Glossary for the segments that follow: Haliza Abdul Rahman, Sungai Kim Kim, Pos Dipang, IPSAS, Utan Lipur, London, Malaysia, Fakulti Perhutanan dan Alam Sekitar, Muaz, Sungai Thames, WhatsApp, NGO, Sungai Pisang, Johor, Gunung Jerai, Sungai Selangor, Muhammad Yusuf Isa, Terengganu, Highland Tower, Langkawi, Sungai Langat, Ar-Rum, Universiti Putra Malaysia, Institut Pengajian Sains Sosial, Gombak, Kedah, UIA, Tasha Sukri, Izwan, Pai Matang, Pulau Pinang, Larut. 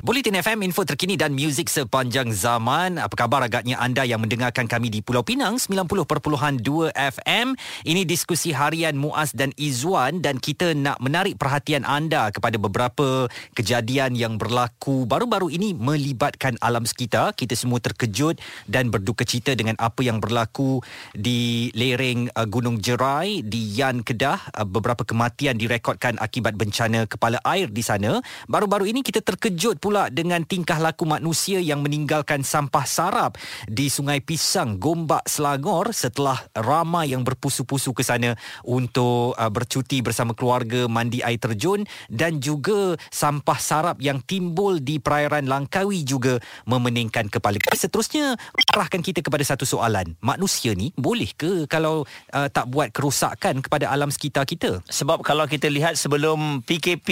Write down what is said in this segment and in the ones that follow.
Buletin FM, info terkini dan muzik sepanjang zaman. Apa khabar agaknya anda yang mendengarkan kami di Pulau Pinang 90.2 FM. Ini diskusi harian Muaz dan Izwan, dan kita nak menarik perhatian anda kepada beberapa kejadian yang berlaku baru-baru ini melibatkan alam sekitar. Kita semua terkejut dan berduka cita dengan apa yang berlaku di lereng Gunung Jerai di Yan, Kedah. Beberapa kematian direkodkan akibat bencana kepala air di sana. Baru-baru ini kita terkejut pula dengan tingkah laku manusia yang meninggalkan sampah sarap di Sungai Pisang, Gombak, Selangor setelah ramai yang berpusu-pusu ke sana untuk bercuti bersama keluarga, mandi air terjun, dan juga sampah sarap yang timbul di perairan Langkawi juga memeningkan kepala. Seterusnya, arahkan kita kepada satu soalan. Manusia ni boleh ke kalau tak buat kerosakan kepada alam sekitar kita? Sebab kalau kita lihat sebelum PKP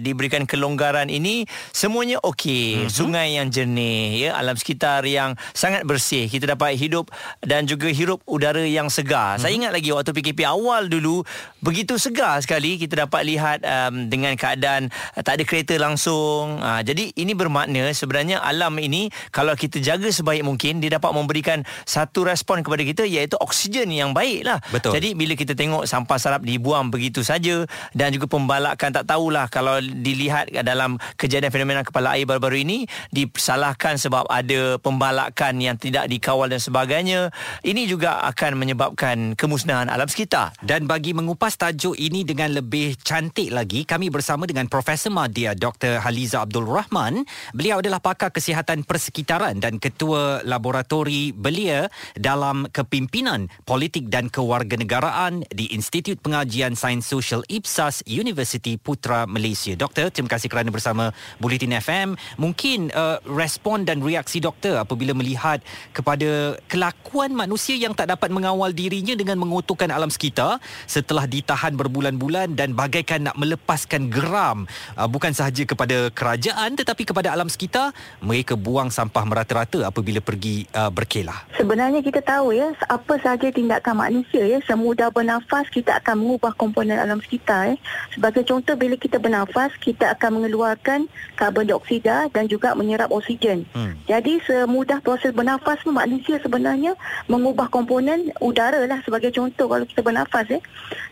diberikan kelonggaran ini, semuanya okey. Sungai yang jernih, ya, alam sekitar yang sangat bersih. Kita dapat hidup dan juga hirup udara yang segar. Saya ingat lagi waktu PKP awal dulu, begitu segar sekali. Kita dapat lihat dengan keadaan tak ada kereta langsung. Jadi ini bermakna sebenarnya alam ini kalau kita jaga sebaik mungkin, dia dapat memberikan satu respon kepada kita, iaitu oksigen yang baik lah. Betul. Jadi bila kita tengok sampah sarap dibuang begitu saja, dan juga pembalakan, tak tahulah kalau dilihat dalam kejadian fenomena kepala air baru-baru ini, disalahkan sebab ada pembalakan yang tidak dikawal dan sebagainya. Ini juga akan menyebabkan kemusnahan alam sekitar. Dan bagi mengupas tajuk ini dengan lebih cantik lagi, kami bersama dengan Profesor Madya Dr. Haliza Abdul Rahman. Beliau adalah pakar kesihatan persekitaran dan ketua laboratori belia dalam kepimpinan politik dan kewarganegaraan di Institut Pengajian Sains Sosial IPSAS Universiti Putra Malaysia. Doktor, terima kasih kerana bersama Buletin FM. Mungkin respon dan reaksi doktor apabila melihat kepada kelakuan manusia yang tak dapat mengawal dirinya dengan mengotorkan alam sekitar setelah ditahan berbulan-bulan dan bagaikan nak melepaskan geram, bukan sahaja kepada kerajaan tetapi kepada alam sekitar. Mereka buang sampah merata-rata apabila pergi berkelah. Sebenarnya kita tahu ya, apa sahaja tindakan manusia ya, semudah bernafas kita akan mengubah komponen alam sekitar. Sebagai contoh, bila kita bernafas, kita akan mengeluarkan karbon dioksida dan juga menyerap oksigen. Jadi semudah proses bernafas pun manusia sebenarnya mengubah komponen udara lah, sebagai contoh kalau kita bernafas ya.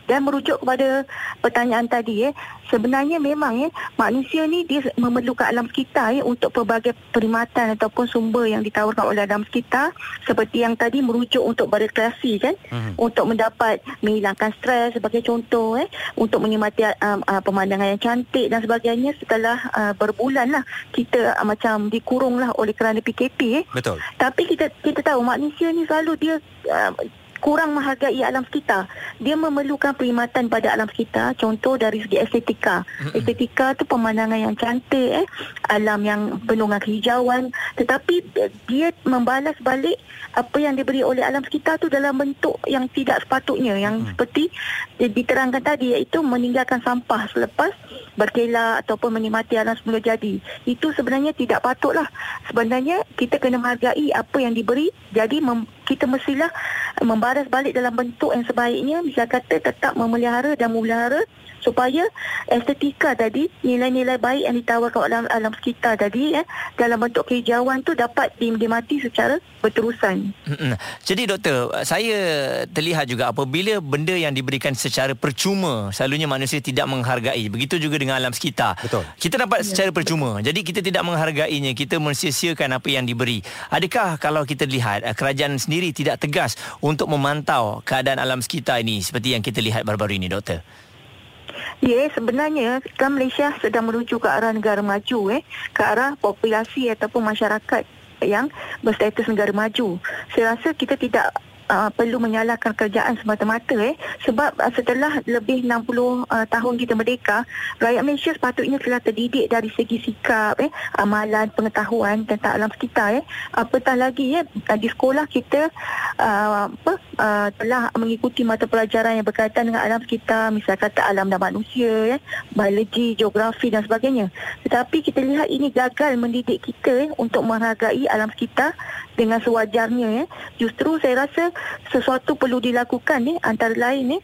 Dan merujuk kepada pertanyaan tadi ya, sebenarnya memang ya, manusia ni dia memerlukan alam sekitar ya, untuk pelbagai perkhidmatan ataupun sumber yang ditawarkan oleh alam sekitar, seperti yang tadi merujuk untuk berekreasi kan, untuk mendapat menghilangkan stres sebagai contoh ya, untuk menikmati pemandangan yang cantik dan sebagainya. Setelah berbulan lah kita macam dikurung lah oleh kerana PKP eh. Betul. Tapi kita tahu manusia ni selalu dia kurang menghargai alam sekitar. Dia memerlukan perkhidmatan pada alam sekitar. Contoh dari segi estetika. Estetika tu pemandangan yang cantik eh, alam yang penuh dengan kehijauan. Tetapi dia membalas balik apa yang diberi oleh alam sekitar tu dalam bentuk yang tidak sepatutnya, yang seperti diterangkan tadi, iaitu meninggalkan sampah selepas berkelak ataupun menikmati alam semula jadi. Itu sebenarnya tidak patutlah. Sebenarnya kita kena menghargai apa yang diberi. Jadi kita mestilah membalas balik dalam bentuk yang sebaiknya. Bisa kata tetap memelihara dan memelihara supaya estetika tadi, nilai-nilai baik yang ditawarkan oleh alam sekitar tadi dalam bentuk kehijauan tu dapat dinikmati secara berterusan. Jadi doktor, saya terlihat juga apabila benda yang diberikan secara percuma, selalunya manusia tidak menghargai. Begitu juga dengan alam sekitar. Betul. Kita dapat secara percuma. Jadi kita tidak menghargainya, kita mensia-siakan apa yang diberi. Adakah kalau kita lihat kerajaan sendiri tidak tegas untuk memantau keadaan alam sekitar ini seperti yang kita lihat baru-baru ini, doktor? Ya, sebenarnya kan Malaysia sedang menuju ke arah negara maju ke arah populasi ataupun masyarakat yang berstatus negara maju. Saya rasa kita tidak perlu menyalahkan kerajaan semata-mata sebab setelah lebih 60 tahun kita merdeka, rakyat Malaysia sepatutnya telah terdidik dari segi sikap, amalan, pengetahuan tentang alam sekitar. Apatah lagi di sekolah kita telah mengikuti mata pelajaran yang berkaitan dengan alam sekitar, misal kata alam dan manusia, biologi, geografi dan sebagainya. Tetapi kita lihat ini gagal mendidik kita untuk menghargai alam sekitar dengan sewajarnya. Justru saya rasa sesuatu perlu dilakukan antara lain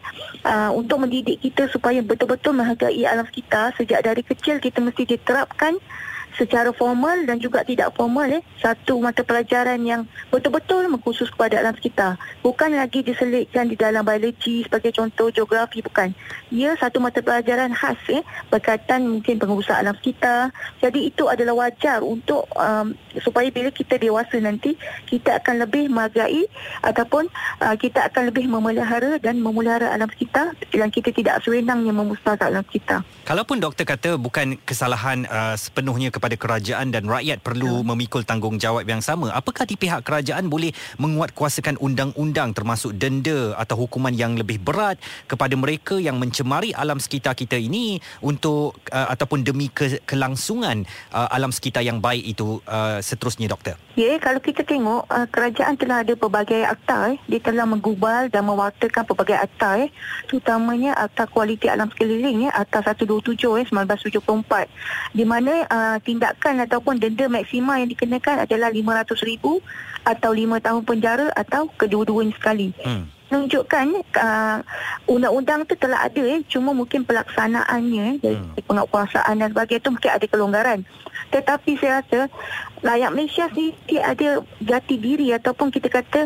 untuk mendidik kita supaya betul-betul menghargai alam sekitar. Sejak dari kecil kita mesti diterapkan secara formal dan juga tidak formal satu mata pelajaran yang betul-betul mengkhusus kepada alam sekitar. Bukan lagi diselitkan di dalam biologi sebagai contoh, geografi, bukan. Ia satu mata pelajaran khas berkaitan mungkin pengurusan alam sekitar. Jadi itu adalah wajar untuk supaya bila kita dewasa nanti kita akan lebih menghargai ataupun kita akan lebih memelihara dan memelihara alam sekitar dan kita tidak sewenangnya memusnahkan alam sekitar. Kalaupun doktor kata bukan kesalahan sepenuhnya kepada kerajaan dan rakyat perlu memikul tanggungjawab yang sama, apakah di pihak kerajaan boleh menguatkuasakan undang-undang termasuk denda atau hukuman yang lebih berat kepada mereka yang mencemari alam sekitar kita ini untuk ataupun demi kelangsungan alam sekitar yang baik itu seterusnya, doktor? Ya, kalau kita tengok kerajaan telah ada pelbagai akta, dia telah menggubal dan mewartakan pelbagai akta, terutamanya akta kualiti alam sekeliling, akta 127 1974, di mana tindakan ataupun denda maksima yang dikenakan adalah RM500,000 atau 5 tahun penjara atau kedua-duanya sekali. Menunjukkan undang-undang tu telah ada, cuma mungkin pelaksanaannya dari penguasaan dan sebagainya tu mungkin ada kelonggaran. Tetapi saya rasa rakyat Malaysia sendiri ada jati diri ataupun kita kata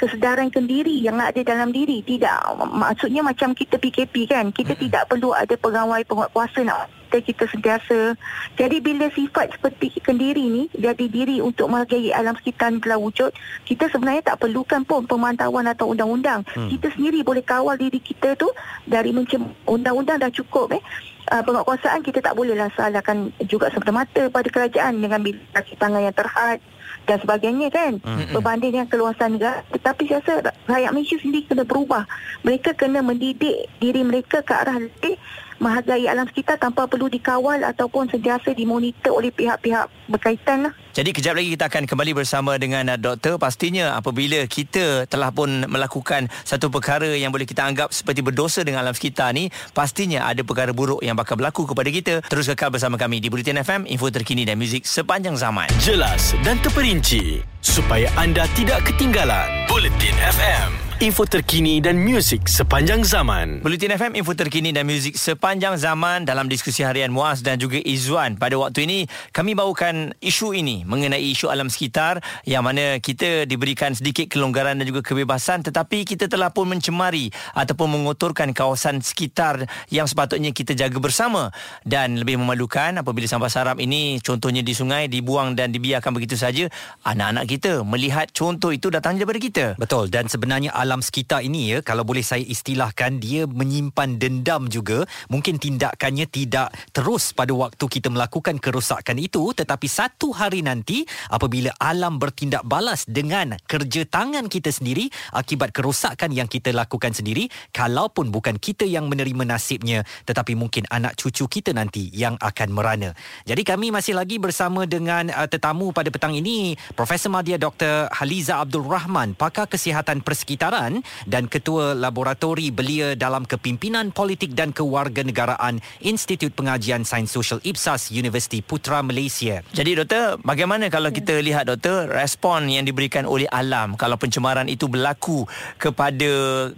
kesedaran kendiri yang ada dalam diri. Tidak, maksudnya macam kita PKP kan, kita tidak perlu ada pegawai penguatkuasa nak kita sentiasa. Jadi bila sifat seperti kendiri ni, jadi diri untuk menghargai alam sekitar telah wujud, kita sebenarnya tak perlukan pun pemantauan atau undang-undang. Kita sendiri boleh kawal diri kita tu dari macam undang-undang dah cukup. Penguatkuasaan kita tak bolehlah salahkan juga semata-mata pada kerajaan dengan bilik kaki tangan yang terhad dan sebagainya kan, berbanding dengan keluasan negara. Tetapi saya rasa rakyat Malaysia sendiri kena berubah. Mereka kena mendidik diri mereka ke arah lebih menghargai alam sekitar tanpa perlu dikawal ataupun sentiasa dimonitor oleh pihak-pihak berkaitan. Jadi kejap lagi kita akan kembali bersama dengan doktor. Pastinya apabila kita telah pun melakukan satu perkara yang boleh kita anggap seperti berdosa dengan alam sekitar ni, pastinya ada perkara buruk yang bakal berlaku kepada kita. Terus kekal bersama kami di Buletin FM, info terkini dan muzik sepanjang zaman. Jelas dan terperinci supaya anda tidak ketinggalan. Buletin FM, info terkini dan muzik sepanjang zaman. Buletin FM, info terkini dan muzik sepanjang zaman. Dalam diskusi harian Muaz dan juga Izwan, pada waktu ini kami bawakan isu ini mengenai isu alam sekitar yang mana kita diberikan sedikit kelonggaran dan juga kebebasan, tetapi kita telah pun mencemari ataupun mengotorkan kawasan sekitar yang sepatutnya kita jaga bersama. Dan lebih memalukan apabila sampah sarap ini contohnya di sungai dibuang dan dibiarkan begitu saja. Anak-anak kita melihat contoh itu datangnya daripada kita. Betul, dan sebenarnya alam sekitar ini kalau boleh saya istilahkan, dia menyimpan dendam juga. Mungkin tindakannya tidak terus pada waktu kita melakukan kerosakan itu, tetapi satu hari nanti apabila alam bertindak balas dengan kerja tangan kita sendiri akibat kerosakan yang kita lakukan sendiri, kalaupun bukan kita yang menerima nasibnya, tetapi mungkin anak cucu kita nanti yang akan merana. Jadi kami masih lagi bersama dengan tetamu pada petang ini, Profesor Madya Dr. Haliza Abdul Rahman, pakar kesihatan persekitaran dan Ketua Laboratori Belia dalam Kepimpinan Politik dan Kewarganegaraan Institut Pengajian Sains Sosial IPSAS Universiti Putra Malaysia. Jadi doktor, bagaimana kalau kita lihat doktor respon yang diberikan oleh alam kalau pencemaran itu berlaku kepada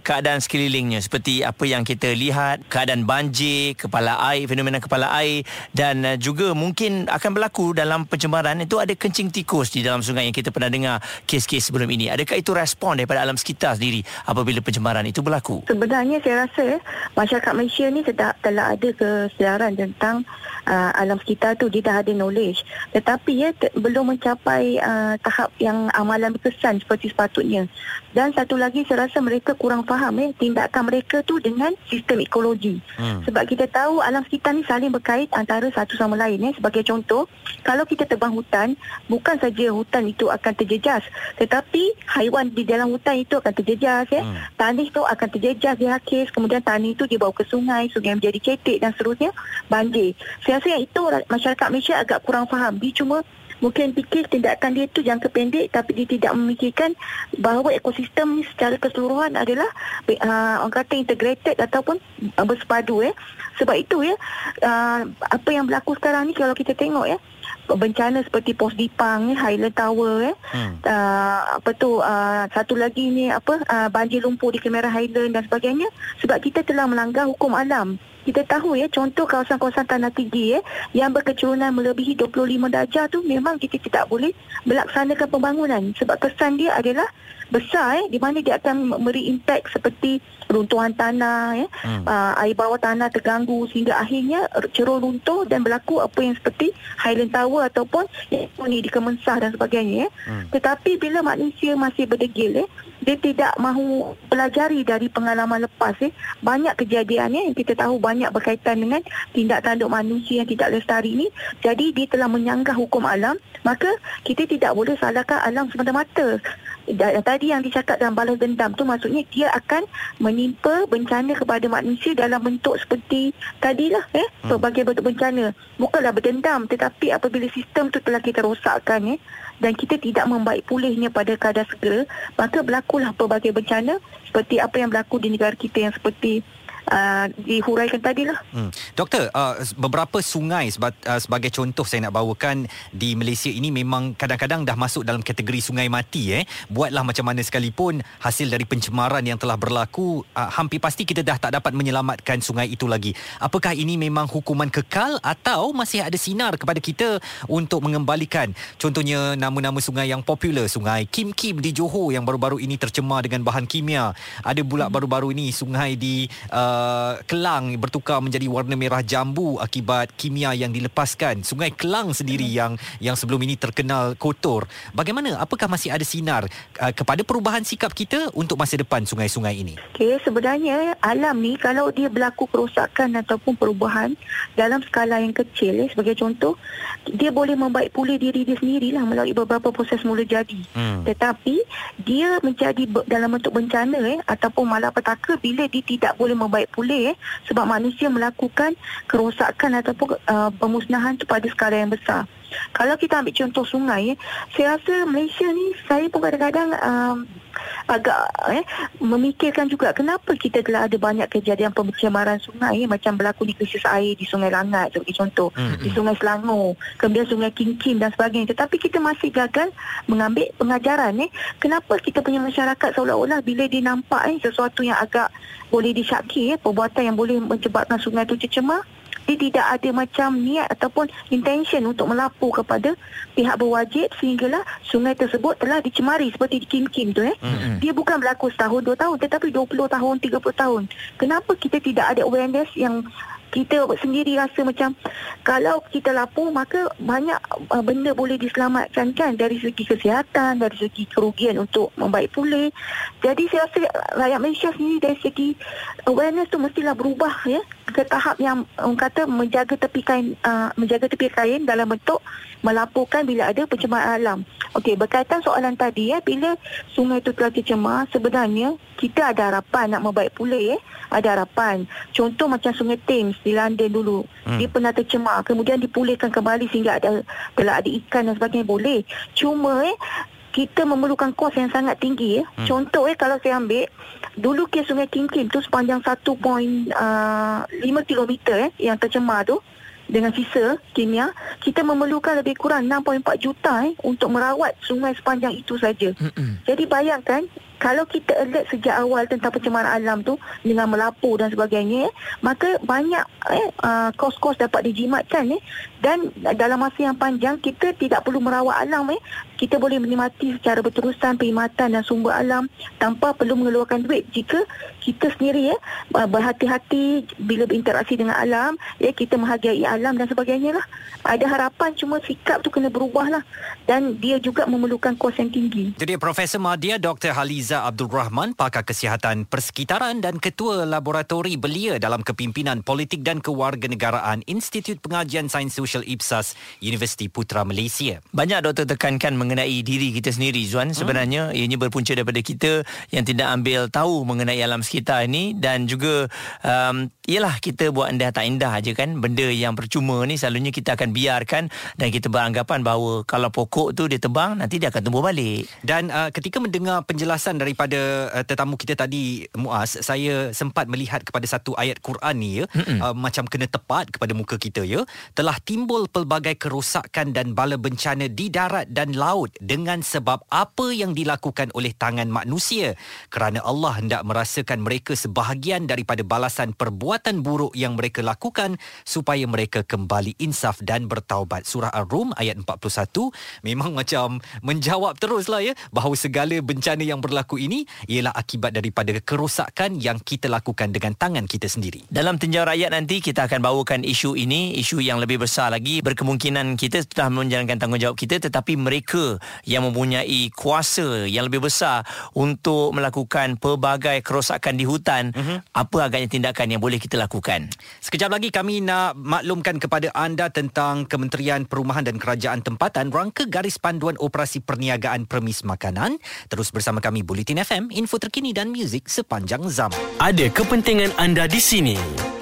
keadaan sekelilingnya, seperti apa yang kita lihat, keadaan banjir, kepala air, fenomena kepala air, dan juga mungkin akan berlaku dalam pencemaran itu ada kencing tikus di dalam sungai yang kita pernah dengar kes-kes sebelum ini. Adakah itu respon daripada alam sekitar diri apabila pencemaran itu berlaku? Sebenarnya saya rasa masyarakat Malaysia ni telah ada kesedaran tentang alam sekitar tu, dia dah ada knowledge. Tetapi belum mencapai tahap yang amalan berkesan seperti sepatutnya. Dan satu lagi saya rasa mereka kurang faham tindakan mereka tu dengan sistem ekologi. Sebab kita tahu alam sekitar ni saling berkait antara satu sama lain. Sebagai contoh, kalau kita terbang hutan, bukan saja hutan itu akan terjejas, tetapi haiwan di dalam hutan itu akan terjejas. Tanah itu akan terjejas, dihakis, kemudian tanah itu dibawa ke sungai, sungai menjadi cetek dan seterusnya banjir. Saya rasa yang itu masyarakat Malaysia agak kurang faham. Dia cuma mungkin fikir tindakan dia itu jangka pendek, tapi dia tidak memikirkan bahawa ekosistem secara keseluruhan adalah orang kata integrated ataupun bersepadu. Sebab itu apa yang berlaku sekarang ni kalau kita tengok bencana seperti Pos Dipang, Highland Tower, satu lagi ni banjir lumpur di Kemaran Highland dan sebagainya, sebab kita telah melanggar hukum alam. Kita tahu contoh kawasan-kawasan tanah tinggi yang berkecurunan melebihi 25 darjah tu memang kita tidak boleh melaksanakan pembangunan sebab kesan dia adalah besar di mana dia akan memberi impak seperti runtuhan tanah, air bawah tanah terganggu sehingga akhirnya cerun runtuh dan berlaku apa yang seperti Highland Tower ataupun ni di Kemensah dan sebagainya. Tetapi bila manusia masih berdegil, dia tidak mahu pelajari dari pengalaman lepas. Banyak kejadian yang kita tahu banyak berkaitan dengan tindak tanduk manusia yang tidak lestari ini. Jadi dia telah menyanggah hukum alam. Maka kita tidak boleh salahkan alam semata-mata. Tadi yang dicakap dalam balas dendam tu maksudnya dia akan menimpa bencana kepada manusia dalam bentuk seperti tadilah pelbagai bentuk bencana. Bukanlah berdendam, tetapi apabila sistem tu telah kita rosakkan dan kita tidak membaik pulihnya pada kadar segera, maka berlakulah pelbagai bencana seperti apa yang berlaku di negara kita yang seperti dihuraikan tadilah. Doktor, beberapa sungai sebagai contoh saya nak bawakan di Malaysia ini memang kadang-kadang dah masuk dalam kategori sungai mati. Buatlah macam mana sekalipun, hasil dari pencemaran yang telah berlaku hampir pasti kita dah tak dapat menyelamatkan sungai itu lagi. Apakah ini memang hukuman kekal atau masih ada sinar kepada kita untuk mengembalikan? Contohnya nama-nama sungai yang popular, Sungai Kim Kim di Johor yang baru-baru ini tercemar dengan bahan kimia. Ada pula baru-baru ini sungai di Kelang bertukar menjadi warna merah jambu akibat kimia yang dilepaskan. Sungai Kelang sendiri yang sebelum ini terkenal kotor. Bagaimana? Apakah masih ada sinar kepada perubahan sikap kita untuk masa depan sungai-sungai ini? Okay, sebenarnya alam ni kalau dia berlaku kerosakan ataupun perubahan dalam skala yang kecil, sebagai contoh, dia boleh membaik pulih diri dia sendirilah melalui beberapa proses mula jadi. Tetapi dia menjadi dalam bentuk bencana ataupun malapetaka bila dia tidak boleh membaik pulih sebab manusia melakukan kerosakan ataupun pemusnahan pada skala yang besar. Kalau kita ambil contoh sungai, saya rasa Malaysia ni saya pun kadang-kadang agak memikirkan juga kenapa kita telah ada banyak kejadian pencemaran sungai macam berlaku di krisis air di Sungai Langat sebagai contoh, di Sungai Selangor, kemudian Sungai Kim Kim dan sebagainya. Tetapi kita masih gagal mengambil pengajaran kenapa kita punya masyarakat seolah-olah bila dia nampak sesuatu yang agak boleh disyaki, perbuatan yang boleh menyebabkan sungai itu tercemar, dia tidak ada macam niat ataupun intention untuk melapor kepada pihak berwajib sehinggalah sungai tersebut telah dicemari seperti di Kim-Kim tu. Dia bukan berlaku setahun, 2 tahun tetapi 20 tahun, 30 tahun. Kenapa kita tidak ada awareness yang kita sendiri rasa macam kalau kita lapor maka banyak benda boleh diselamatkan kan, dari segi kesihatan, dari segi kerugian untuk membaik pulih. Jadi saya rasa rakyat Malaysia sendiri dari segi awareness tu mestilah berubah ke tahap yang kata menjaga tepi kain dalam bentuk melaporkan bila ada pencemaran alam. Okey, berkaitan soalan tadi bila sungai itu telah tercemar, sebenarnya kita ada harapan nak membaik pulih ada harapan. Contoh macam Sungai Thames di London dulu, dia pernah tercemar kemudian dipulihkan kembali sehingga telah ada ikan dan sebagainya boleh. Cuma kita memerlukan kos yang sangat tinggi. Contoh kalau saya ambil dulu kes Sungai Kim Kim tu sepanjang 1.5 km yang tercemar tu dengan sisa kimia, kita memerlukan lebih kurang 6.4 juta untuk merawat sungai sepanjang itu saja. Jadi bayangkan kalau kita alert sejak awal tentang pencemaran alam tu dengan melapor dan sebagainya, maka banyak kos-kos dapat dijimatkan dan dalam masa yang panjang kita tidak perlu merawat alam. Kita boleh menikmati secara berterusan perkhidmatan dan sumber alam tanpa perlu mengeluarkan duit jika kita sendiri berhati-hati bila berinteraksi dengan alam, kita menghargai alam dan sebagainya lah. Ada harapan, cuma sikap tu kena berubah lah dan dia juga memerlukan kos yang tinggi. Jadi Profesor Mahdia Dr. Haliza Abdul Rahman, pakar kesihatan persekitaran dan ketua laboratori belia dalam kepimpinan politik dan kewarganegaraan Institut Pengajian Sains Sosial IPSAS Universiti Putra Malaysia. Banyak doktor tekankan mengenai diri kita sendiri, Zuan. Sebenarnya ianya berpunca daripada kita yang tidak ambil tahu mengenai alam sekitar ini. Dan juga ialah kita buat indah tak indah aja kan. Benda yang percuma ni selalunya kita akan biarkan, dan kita beranggapan bahawa kalau pokok tu dia tebang, nanti dia akan tumbuh balik. Dan ketika mendengar penjelasan daripada tetamu kita tadi, Muaz, saya sempat melihat kepada satu ayat Quran ni ya, macam kena tepat kepada muka kita ya. Telah timbul pelbagai kerosakan dan bala bencana di darat dan laut dengan sebab apa yang dilakukan oleh tangan manusia, kerana Allah hendak merasakan mereka sebahagian daripada balasan perbuatan buruk yang mereka lakukan supaya mereka kembali insaf dan bertaubat. Surah Ar-Rum ayat 41 memang macam menjawab teruslah ya, bahawa segala bencana yang berlaku ini ialah akibat daripada kerosakan yang kita lakukan dengan tangan kita sendiri. Dalam tinjau rakyat nanti kita akan bawakan isu ini, isu yang lebih besar lagi. Berkemungkinan kita telah menjalankan tanggungjawab kita, tetapi mereka yang mempunyai kuasa yang lebih besar untuk melakukan pelbagai kerosakan di hutan, apa agaknya tindakan yang boleh kita lakukan. Sekejap lagi kami nak maklumkan kepada anda tentang Kementerian Perumahan dan Kerajaan Tempatan rangka garis panduan operasi perniagaan permis makanan. Terus bersama kami, Buletin FM, info terkini dan muzik sepanjang zaman. Ada kepentingan anda di sini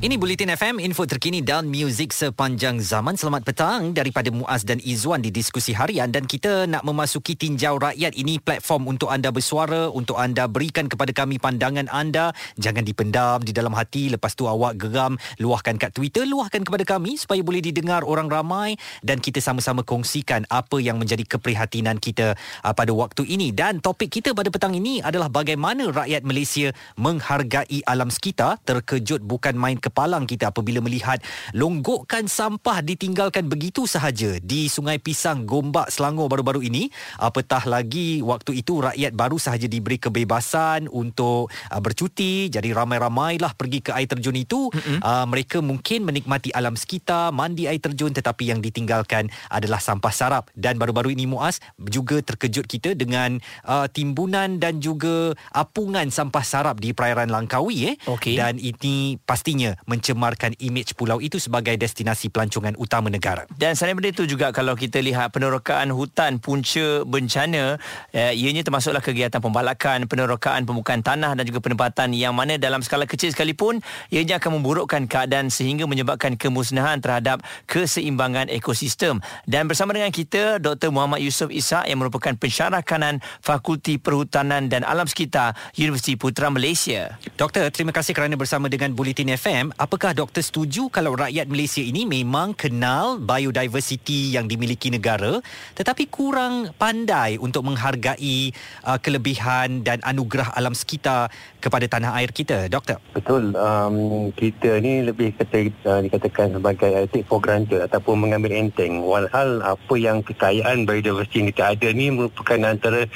Ini Buletin FM, info terkini dan muzik sepanjang zaman. Selamat petang daripada Muaz dan Izwan di Diskusi Harian. Dan kita nak memasuki tinjau rakyat. Ini platform untuk anda bersuara, untuk anda berikan kepada kami pandangan anda. Jangan dipendam di dalam hati, lepas tu awak geram, luahkan kat Twitter, luahkan kepada kami supaya boleh didengar orang ramai. Dan kita sama-sama kongsikan apa yang menjadi keprihatinan kita pada waktu ini. Dan topik kita pada petang ini adalah bagaimana rakyat Malaysia menghargai alam sekitar. Terkejut bukan main kepalang kita apabila melihat longgokan sampah ditinggalkan begitu sahaja di Sungai Pisang, Gombak, Selangor baru-baru ini. Apatah lagi waktu itu rakyat baru sahaja diberi kebebasan untuk bercuti. Jadi ramai-ramailah pergi ke air terjun itu. Mereka mungkin menikmati alam sekitar, mandi air terjun, tetapi yang ditinggalkan adalah sampah sarap. Dan baru-baru ini, Muaz, juga terkejut kita dengan timbunan dan juga apungan sampah sarap di perairan Langkawi. Dan ini pastinya mencemarkan imej pulau itu sebagai destinasi pelancongan utama negara. Dan selain itu juga, kalau kita lihat penerokaan hutan punca bencana, ianya termasuklah kegiatan pembalakan, penerokaan pembukaan tanah dan juga penempatan yang mana dalam skala kecil sekalipun ianya akan memburukkan keadaan sehingga menyebabkan kemusnahan terhadap keseimbangan ekosistem. Dan bersama dengan kita Dr. Muhammad Yusuf Isa yang merupakan pensyarah kanan Fakulti Perhutanan dan Alam Sekitar Universiti Putra Malaysia. Doktor, terima kasih kerana bersama dengan Buletin FM. Apakah doktor setuju kalau rakyat Malaysia ini memang kenal biodiversiti yang dimiliki negara, tetapi kurang pandai untuk menghargai kelebihan dan anugerah alam sekitar kepada tanah air kita, doktor? Betul, kita ni lebih kata, dikatakan sebagai take for granted ataupun mengambil enteng. Walhal apa yang kekayaan biodiversiti yang kita ada ni merupakan antara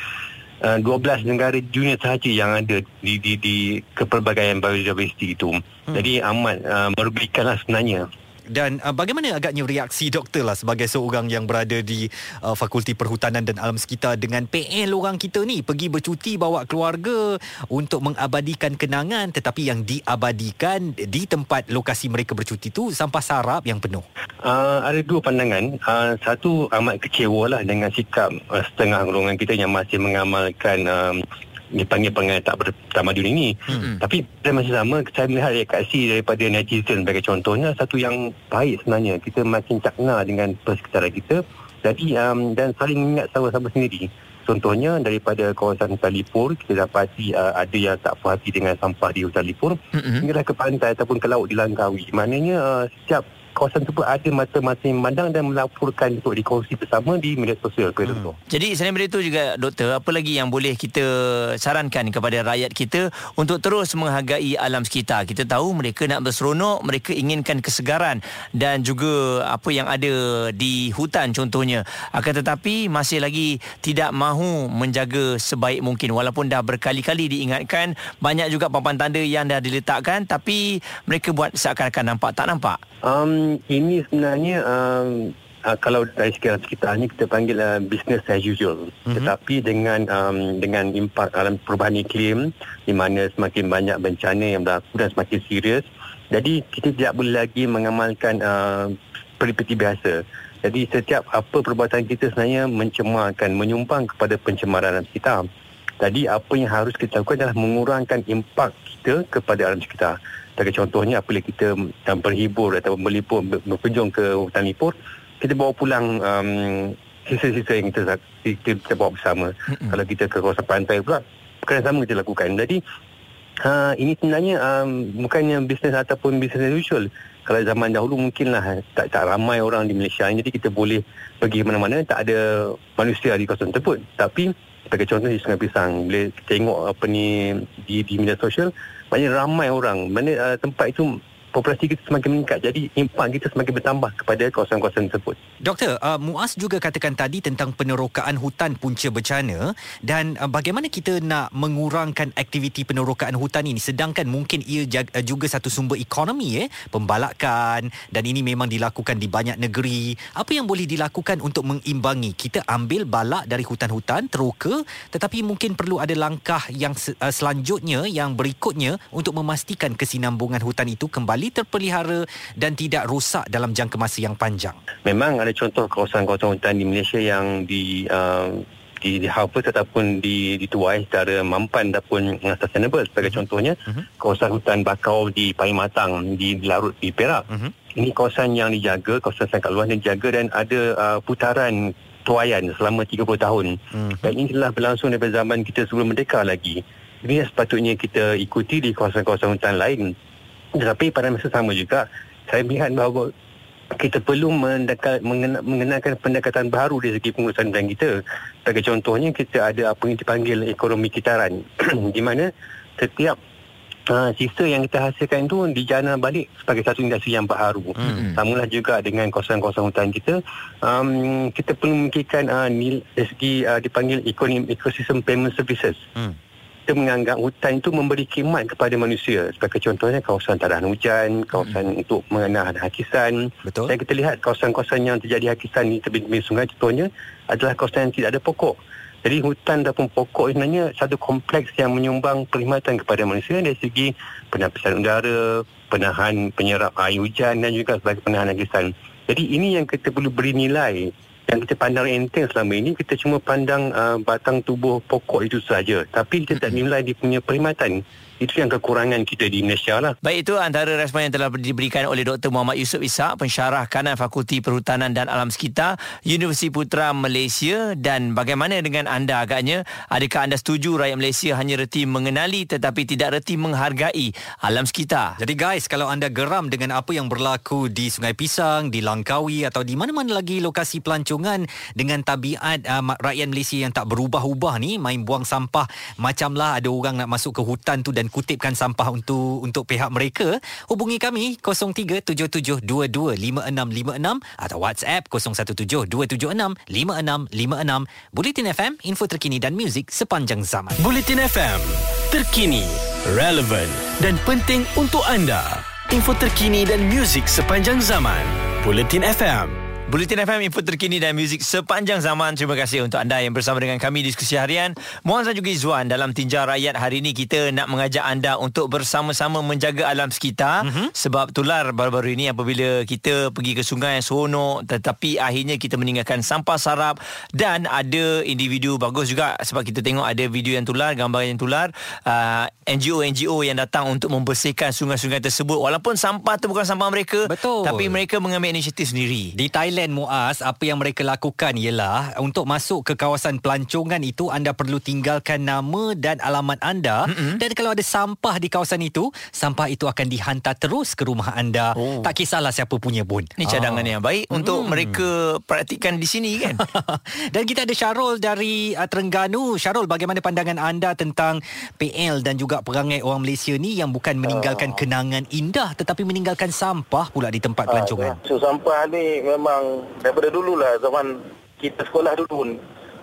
12 negara dunia sahaja yang ada di kepelbagaian biodiversiti itu. Jadi amat merugikanlah sebenarnya. Dan bagaimana agaknya reaksi doktor lah sebagai seorang yang berada di Fakulti Perhutanan dan Alam Sekitar dengan PL orang kita ni pergi bercuti bawa keluarga untuk mengabadikan kenangan, tetapi yang diabadikan di tempat lokasi mereka bercuti tu sampah sarap yang penuh? Ada dua pandangan. Satu, amat kecewa lah dengan sikap setengah golongan kita yang masih mengamalkan dipanggil pengajian tak bertamadun ini. Tapi pada masa sama saya melihat reaksi daripada netizen sebagai contohnya satu yang baik sebenarnya. Kita makin cakna dengan persekitaran kita. Jadi dan saling mengingat sama-sama sendiri. Contohnya daripada kawasan Utan Lipur, kita dapati ada yang tak puas hati dengan sampah di Utan Lipur, hinggalah ke pantai ataupun ke laut di Langkawi. Maknanya setiap kawasan tersebut ada mata-mata yang memandang dan melaporkan untuk dikongsi bersama di media sosial. Jadi selain daripada itu juga, doktor, apa lagi yang boleh kita sarankan kepada rakyat kita untuk terus menghargai alam sekitar? Kita tahu mereka nak berseronok, mereka inginkan kesegaran dan juga apa yang ada di hutan contohnya. Akan tetapi masih lagi tidak mahu menjaga sebaik mungkin, walaupun dah berkali-kali diingatkan. Banyak juga papan tanda yang dah diletakkan, tapi mereka buat seakan-akan nampak tak nampak. Ini sebenarnya kalau dari sekitar ini kita panggil business as usual. Tetapi dengan impak dalam perubahan iklim di mana semakin banyak bencana yang berlaku dan semakin serius, jadi kita tidak boleh lagi mengamalkan seperti biasa. Jadi setiap apa perbuatan kita sebenarnya mencemarkan, menyumbang kepada pencemaran alam sekitar. Jadi apa yang harus kita lakukan adalah mengurangkan impak kita kepada alam sekitar. Sebagai contohnya, apabila kita berhibur atau berkunjung ke Utan Lipur, kita bawa pulang sisa-sisa yang kita bawa bersama. Kalau kita ke kawasan pantai pula, perkara sama kita lakukan. Jadi ini sebenarnya bukannya bisnes ataupun bisnes as usual. Kalau zaman dahulu mungkinlah tak ramai orang di Malaysia, jadi kita boleh pergi mana-mana, tak ada manusia di kawasan tersebut. Tapi sebagai contoh di Sungai Pisang, bila tengok apa ni di media sosial, banyak ramai orang. Mana tempat itu populasi kita semakin meningkat, jadi impak kita semakin bertambah kepada kawasan-kawasan tersebut. Doktor, Muaz juga katakan tadi tentang penerokaan hutan punca bencana dan bagaimana kita nak mengurangkan aktiviti penerokaan hutan ini, sedangkan mungkin ia juga satu sumber ekonomi, pembalakan, dan ini memang dilakukan di banyak negeri. Apa yang boleh dilakukan untuk mengimbangi? Kita ambil balak dari hutan-hutan teroka, tetapi mungkin perlu ada langkah yang selanjutnya, yang berikutnya untuk memastikan kesinambungan hutan itu kembali terpelihara dan tidak rosak dalam jangka masa yang panjang. Memang ada contoh kawasan-kawasan hutan di Malaysia yang diharvest ataupun dituai secara mampan ataupun sustainable. Sebagai contohnya, kawasan hutan bakau di Pai Matang, di Larut, di Perak. Ini kawasan yang dijaga, kawasan sangat luas yang dijaga dan ada putaran tuaian selama 30 tahun. Dan ini telah berlangsung daripada zaman kita sebelum merdeka lagi. Ini sepatutnya kita ikuti di kawasan-kawasan hutan lain. Tetapi pada masa sama juga, saya melihat bahawa kita perlu mengenakan pendekatan baru dari segi pengurusan hutan kita. Sebagai contohnya, kita ada apa yang dipanggil ekonomi kitaran di mana setiap sisa yang kita hasilkan itu dijana balik sebagai satu industri yang baharu. Samalah juga dengan kawasan-kawasan hutan kita. Kita perlu memikirkan dari segi dipanggil ekosistem payment services. Kita menganggap hutan itu memberi khidmat kepada manusia. Sebagai contohnya, kawasan tadahan hujan, kawasan untuk mengenal hakisan. Betul. Dan kita lihat kawasan-kawasan yang terjadi hakisan di tepi-tepi sungai contohnya adalah kawasan yang tidak ada pokok. Jadi hutan ataupun pokok sebenarnya satu kompleks yang menyumbang perkhidmatan kepada manusia dari segi penapisan udara, penahan penyerap air hujan dan juga sebagai penahan hakisan. Jadi ini yang kita perlu beri nilai. Yang kita pandang enteng selama ini, kita cuma pandang batang tubuh pokok itu saja. Tapi kita tak nilai dia punya perkhidmatan. Itu yang kekurangan kita di Malaysia lah. Baik, itu antara respon yang telah diberikan oleh Dr. Muhammad Yusuf Isa, pensyarah kanan Fakulti Perhutanan dan Alam Sekitar, Universiti Putra Malaysia. Dan bagaimana dengan anda agaknya? Adakah anda setuju rakyat Malaysia hanya reti mengenali tetapi tidak reti menghargai alam sekitar? Jadi guys, kalau anda geram dengan apa yang berlaku di Sungai Pisang, di Langkawi atau di mana-mana lagi lokasi pelancongan dengan tabiat rakyat Malaysia yang tak berubah-ubah ni, main buang sampah, macamlah ada orang nak masuk ke hutan tu dan kutipkan sampah untuk pihak mereka, hubungi kami 0377225656 atau WhatsApp 0172765656. Buletin FM, info terkini dan muzik sepanjang zaman. Buletin FM, terkini, relevan dan penting untuk anda. Info terkini dan muzik sepanjang zaman. Buletin FM. Buletin FM, info terkini dan muzik sepanjang zaman. Terima kasih untuk anda yang bersama dengan kami diskusi harian. Muaz dan juga Izwan dalam Tinja Rakyat hari ini, kita nak mengajak anda untuk bersama-sama menjaga alam sekitar. Sebab tular baru-baru ini apabila kita pergi ke sungai yang seronok, tetapi akhirnya kita meninggalkan sampah sarap. Dan ada individu bagus juga, sebab kita tengok ada video yang tular, gambar yang tular, NGO-NGO yang datang untuk membersihkan sungai-sungai tersebut. Walaupun sampah itu bukan sampah mereka, betul, tapi mereka mengambil inisiatif sendiri. Di Thailand, Muaz, apa yang mereka lakukan ialah untuk masuk ke kawasan pelancongan itu anda perlu tinggalkan nama dan alamat anda. Dan kalau ada sampah di kawasan itu, sampah itu akan dihantar terus ke rumah anda. Tak kisahlah siapa punya pun. Ini cadangan yang baik untuk mereka praktikkan di sini kan. Dan kita ada Syarul dari Terengganu. Syarul, bagaimana pandangan anda tentang PL dan juga perangai orang Malaysia ni yang bukan meninggalkan kenangan indah tetapi meninggalkan sampah pula di tempat pelancongan? So sampah ni memang daripada dululah, zaman kita sekolah dulu pun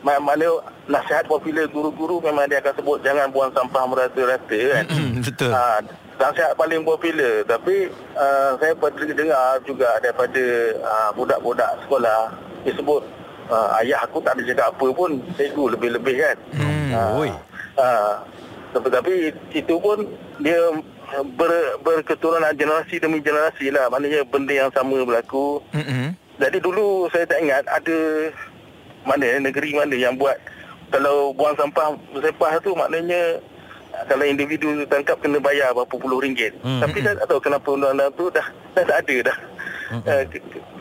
Maknanya nasihat popular guru-guru memang dia akan sebut jangan buang sampah merata-rata kan. Betul. Nasihat paling popular. Tapi saya dengar juga daripada budak-budak sekolah dia sebut ayah aku tak ada cakap apa pun, cikgu lebih-lebih kan. Tapi itu pun dia berketurunan generasi demi generasi lah. Maknanya benda yang sama berlaku. Jadi dulu saya tak ingat ada mana negeri mana yang buat kalau buang sampah bersepah tu maknanya kalau individu tangkap kena bayar berapa puluh ringgit. Tapi saya tak tahu kenapa undang-undang tu dah tak ada dah.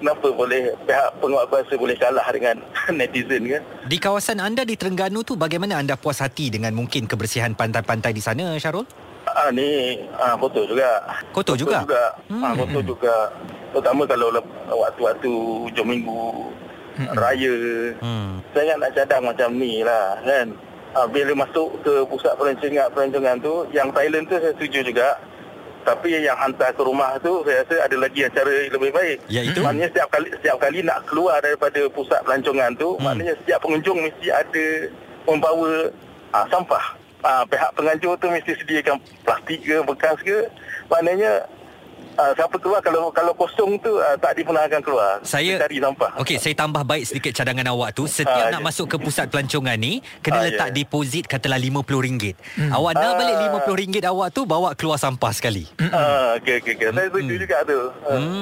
Kenapa boleh pihak penguat kuasa boleh kalah dengan netizen kan? Di kawasan anda di Terengganu tu bagaimana anda puas hati dengan mungkin kebersihan pantai-pantai di sana, Syarul? Kotor juga. Kotor juga? Kotor juga. Terutama kalau waktu-waktu hujung minggu raya. Saya ingat nak cadang macam ni lah kan. Bila masuk ke pusat perancangan tu, yang Thailand tu saya setuju juga. Tapi yang hantar ke rumah tu saya rasa ada lagi yang cara lebih baik. Iaitu? Maknanya setiap kali nak keluar daripada pusat pelancongan tu, maknanya setiap pengunjung mesti ada membawa sampah. Pihak penganjur tu mesti sediakan plastik ke, bekas ke. Maknanya siapa keluar kalau kosong tu tak dibenarkan keluar. Saya cari sampah. Okey, saya tambah baik sedikit cadangan awak tu. Setiap nak masuk ke pusat pelancongan ni kena letak deposit katalah RM50. Awak nak balik RM50 awak tu bawa keluar sampah sekali. Okey. Saya setuju juga tu.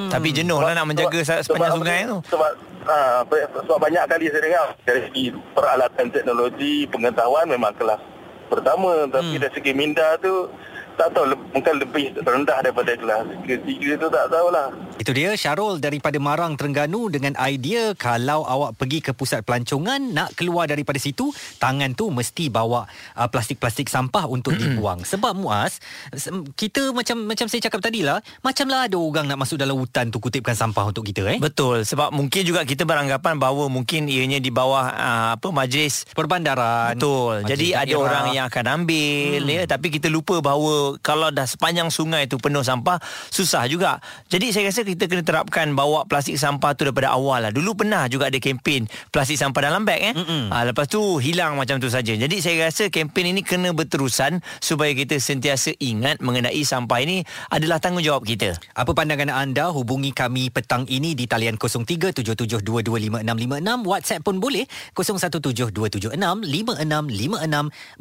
Tapi jenuhlah nak menjaga sepanjang sungai tu. Sebab banyak kali saya dengar dari segi peralatan teknologi, pengetahuan memang kelas pertama, tapi dari segi minda tu tak tahu, mungkin lebih rendah daripada kelas ketiga tu, tak tahulah. Itu dia Syarul daripada Marang, Terengganu, dengan idea kalau awak pergi ke pusat pelancongan nak keluar daripada situ, tangan tu mesti bawa plastik-plastik sampah untuk dibuang. Sebab Muaz, kita macam saya cakap tadilah, macamlah ada orang nak masuk dalam hutan tu kutipkan sampah untuk kita. Betul, sebab mungkin juga kita beranggapan bahawa mungkin ianya di bawah majlis perbandaran. Betul, majlis jadi ada orang yang akan ambil tapi kita lupa bahawa kalau dah sepanjang sungai tu penuh sampah, susah juga. Jadi saya rasa kita kena terapkan bawa plastik sampah tu daripada awal lah. Dulu pernah juga ada kempen plastik sampah dalam beg lepas tu hilang macam tu saja. Jadi saya rasa kempen ini kena berterusan supaya kita sentiasa ingat mengenai sampah ini adalah tanggungjawab kita. Apa pandangan anda? Hubungi kami petang ini di talian 0377225656, WhatsApp pun boleh 0172765656.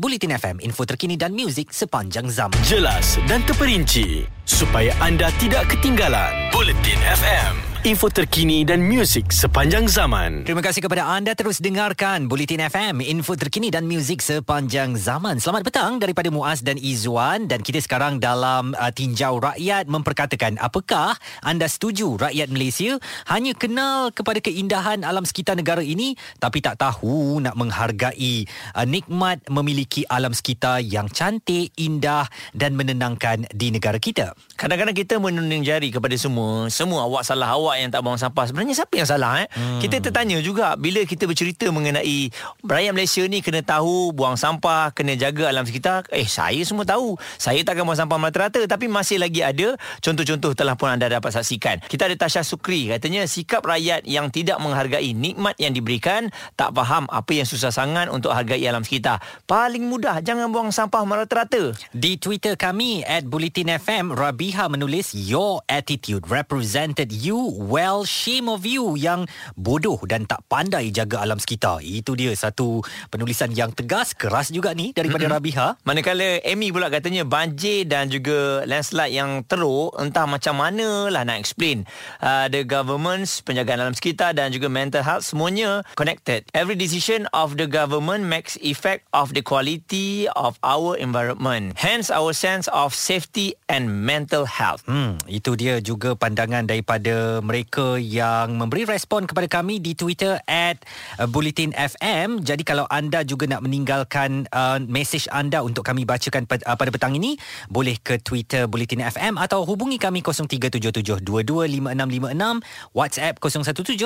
Buletin FM, info terkini dan muzik sepanjang zaman. Jelas dan terperinci supaya anda tidak ketinggalan. Buletin FM, info terkini dan muzik sepanjang zaman. Terima kasih kepada anda terus dengarkan Buletin FM, info terkini dan muzik sepanjang zaman. Selamat petang daripada Muaz dan Izwan. Dan kita sekarang dalam tinjau rakyat memperkatakan apakah anda setuju rakyat Malaysia hanya kenal kepada keindahan alam sekitar negara ini tapi tak tahu nak menghargai nikmat memiliki alam sekitar yang cantik, indah dan menenangkan di negara kita. Kadang-kadang kita menunjuk jari kepada semua awak salah, awak yang tak buang sampah. Sebenarnya siapa yang salah? Kita tertanya juga bila kita bercerita mengenai rakyat Malaysia ni kena tahu buang sampah, kena jaga alam sekitar. Saya semua tahu. Saya takkan buang sampah merata-rata, tapi masih lagi ada contoh-contoh telah pun anda dapat saksikan. Kita ada Tasha Sukri, katanya sikap rakyat yang tidak menghargai nikmat yang diberikan, tak faham apa yang susah sangat untuk hargai alam sekitar. Paling mudah jangan buang sampah merata-rata. Di Twitter kami @buletinfm, Rabiha menulis your attitude represented you well, shame of you yang bodoh dan tak pandai jaga alam sekitar. Itu dia satu penulisan yang tegas, keras juga ni daripada Rabiha. Manakala Amy pula katanya banjir dan juga landslide yang teruk, entah macam manalah nak explain. The governments, penjagaan alam sekitar dan juga mental health semuanya connected. Every decision of the government makes effect of the quality of our environment, hence our sense of safety and mental health. Itu dia juga pandangan daripada mereka yang memberi respon kepada kami di Twitter @buletinfm. Jadi kalau anda juga nak meninggalkan mesej anda untuk kami bacakan pada petang ini, boleh ke Twitter Buletin FM atau hubungi kami 0377225656, WhatsApp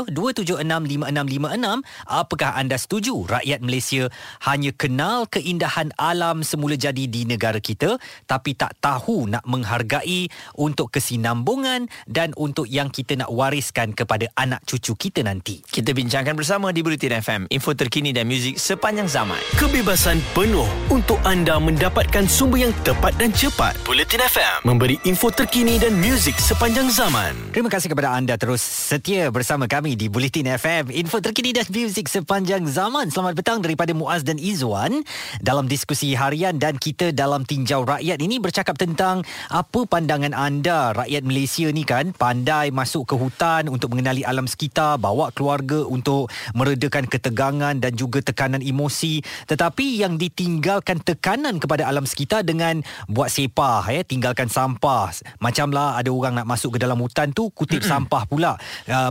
0172765656. Apakah anda setuju rakyat Malaysia hanya kenal keindahan alam semula jadi di negara kita tapi tak tahu nak menghargai untuk kesinambungan dan untuk yang kita nak wariskan kepada anak cucu kita nanti. Kita bincangkan bersama di Buletin FM, info terkini dan muzik sepanjang zaman. Kebebasan penuh untuk anda mendapatkan sumber yang tepat dan cepat. Buletin FM memberi info terkini dan muzik sepanjang zaman. Terima kasih kepada anda terus setia bersama kami di Buletin FM, info terkini dan muzik sepanjang zaman. Selamat petang daripada Muaz dan Izwan dalam diskusi harian, dan kita dalam tinjau rakyat ini bercakap tentang apa pandangan anda. Rakyat Malaysia ni kan pandai masuk ke hutan untuk mengenali alam sekitar, bawa keluarga untuk meredakan ketegangan dan juga tekanan emosi. Tetapi yang ditinggalkan tekanan kepada alam sekitar dengan buat sepah, tinggalkan sampah. Macamlah ada orang nak masuk ke dalam hutan tu kutip sampah pula.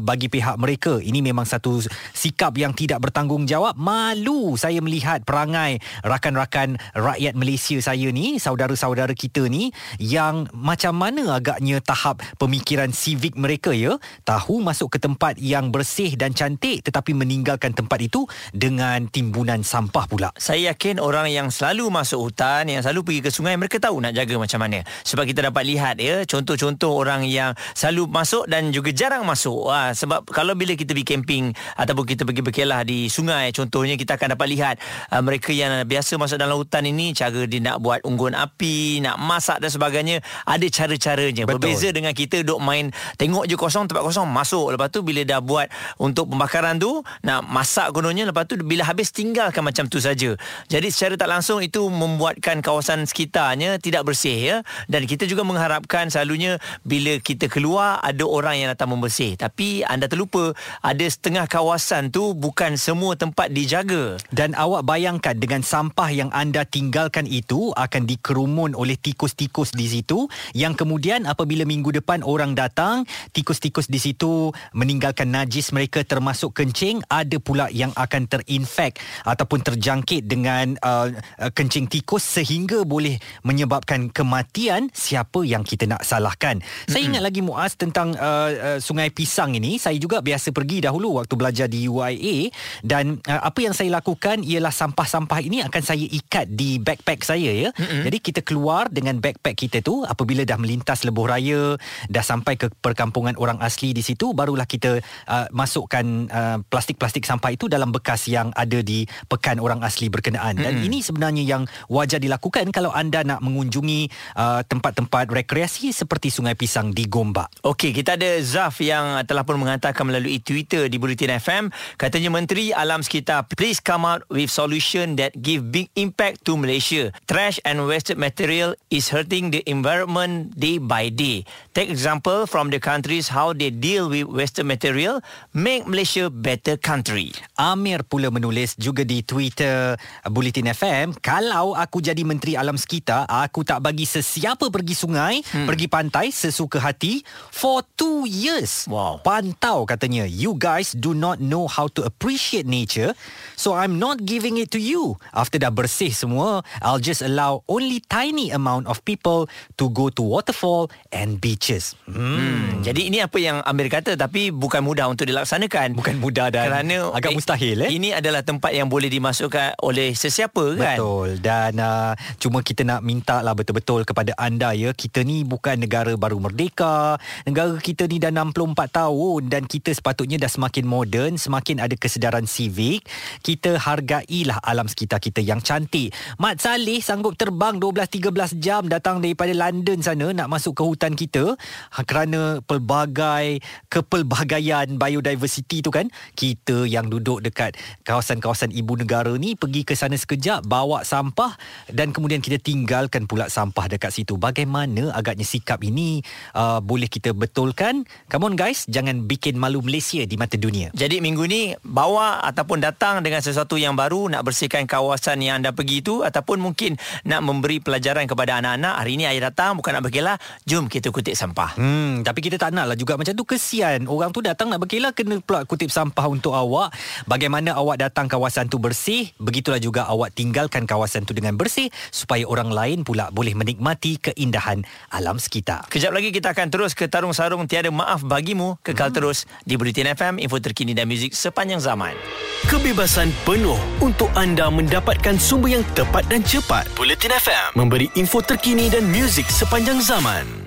Bagi pihak mereka, ini memang satu sikap yang tidak bertanggungjawab. Malu saya melihat perangai rakan-rakan rakyat Malaysia saya ni, saudara-saudara kita ni, yang macam mana agaknya tahap pemikiran sivik mereka ya. Tahu masuk ke tempat yang bersih dan cantik, tetapi meninggalkan tempat itu dengan timbunan sampah pula. Saya yakin orang yang selalu masuk hutan, yang selalu pergi ke sungai, mereka tahu nak jaga macam mana. Sebab kita dapat lihat ya, contoh-contoh orang yang selalu masuk dan juga jarang masuk. Sebab kalau bila kita pergi camping ataupun kita pergi berkelah di sungai contohnya, kita akan dapat lihat mereka yang biasa masuk dalam hutan ini, cara dia nak buat unggun api, nak masak dan sebagainya, ada cara-caranya. Betul. Berbeza dengan kita duk main tengok je kosong, tempat kosong masuk. Lepas tu bila dah buat untuk pembakaran tu, nak masak kononnya, lepas tu bila habis tinggalkan macam tu saja. Jadi secara tak langsung itu membuatkan kawasan sekitarnya tidak bersih ya. Dan kita juga mengharapkan selalunya bila kita keluar ada orang yang datang membersih. Tapi anda terlupa ada setengah kawasan tu bukan semua tempat dijaga. Dan awak bayangkan dengan sampah yang anda tinggalkan itu akan dikerumun oleh tikus-tikus di situ, yang kemudian apabila minggu depan orang datang, tikus-tikus di situ meninggalkan najis mereka termasuk kencing. Ada pula yang akan terinfek ataupun terjangkit dengan kencing tikus sehingga boleh menyebabkan kematian. Siapa yang kita nak salahkan? Saya ingat lagi Muaz tentang Sungai Pisang ini. Saya juga biasa pergi dahulu waktu belajar di UIA, dan apa yang saya lakukan ialah sampah-sampah ini akan saya ikat di backpack saya ya. Jadi kita keluar dengan backpack kita tu, apabila dah melintas lebuh raya, dah sampai ke perkampungan orang asli di situ, barulah kita masukkan plastik-plastik sampah itu dalam bekas yang ada di pekan orang asli berkenaan. Dan ini sebenarnya yang wajar dilakukan kalau anda nak mengunjungi tempat-tempat rekreasi seperti Sungai Pisang di Gombak. Okey, kita ada Zaf yang telah pun menghantarkan melalui Twitter di Buletin FM. Katanya, Menteri Alam Sekitar, please come out with solution that give big impact to Malaysia. Trash and wasted material is hurting the environment day by day. Take example from the countries how they deal with wasted material. Make Malaysia better country. Amir pula menulis juga di Twitter Buletin FM, kalau aku jadi Menteri Alam Sekitar, aku tak bagi sesiapa pergi sungai, pergi pantai sesuka hati for 2 years. Wow. Pantau katanya, you guys do not know how to appreciate nature, so I'm not giving it to you. After dah bersih semua, I'll just allow only tiny amount of people to go to waterfall and beaches. Jadi ini apa yang Amir kata, tapi bukan mudah untuk dilaksanakan. Bukan mudah dan kerana agak mustahil. Ini adalah tempat yang boleh dimasukkan oleh sesiapa kan. Betul. Dan cuma kita nak minta lah betul-betul kepada anda ya. Kita ni bukan negara baru merdeka. Negara kita ni dah 64 tahun dan kita sepatutnya dah semakin moden, semakin ada kesedaran sivik. Kita hargailah alam sekitar kita yang cantik. Mat Saleh sanggup terbang 12-13 jam datang daripada London sana nak masuk ke hutan kita kerana pelbagai kepelbagaian biodiversity tu kan. Kita yang duduk dekat kawasan-kawasan ibu negara ni pergi ke sana sekejap, bawa sampah dan kemudian kita tinggalkan pula sampah dekat situ. Bagaimana agaknya sikap ini boleh kita betulkan? Come on guys, jangan bikin malu Malaysia di mata dunia. Jadi minggu ni bawa ataupun datang dengan sesuatu yang baru, nak bersihkan kawasan yang anda pergi tu, ataupun mungkin nak memberi pelajaran kepada anak-anak. Hari ni ayah datang bukan nak berkelah, jom kita kutip sampah. Tapi kita tak naklah juga macam tu, kesian. Orang tu datang nak berkelah, kena pula kutip sampah untuk awak. Bagaimana awak datang kawasan tu bersih, begitulah juga awak tinggalkan kawasan tu dengan bersih, supaya orang lain pula boleh menikmati keindahan alam sekitar. Kejap lagi kita akan terus ke Tarung Sarung Tiada Maaf Bagimu. Kekal terus di Buletin FM, info terkini dan muzik sepanjang zaman. Kebebasan penuh untuk anda mendapatkan sumber yang tepat dan cepat. Buletin FM memberi info terkini dan muzik sepanjang zaman.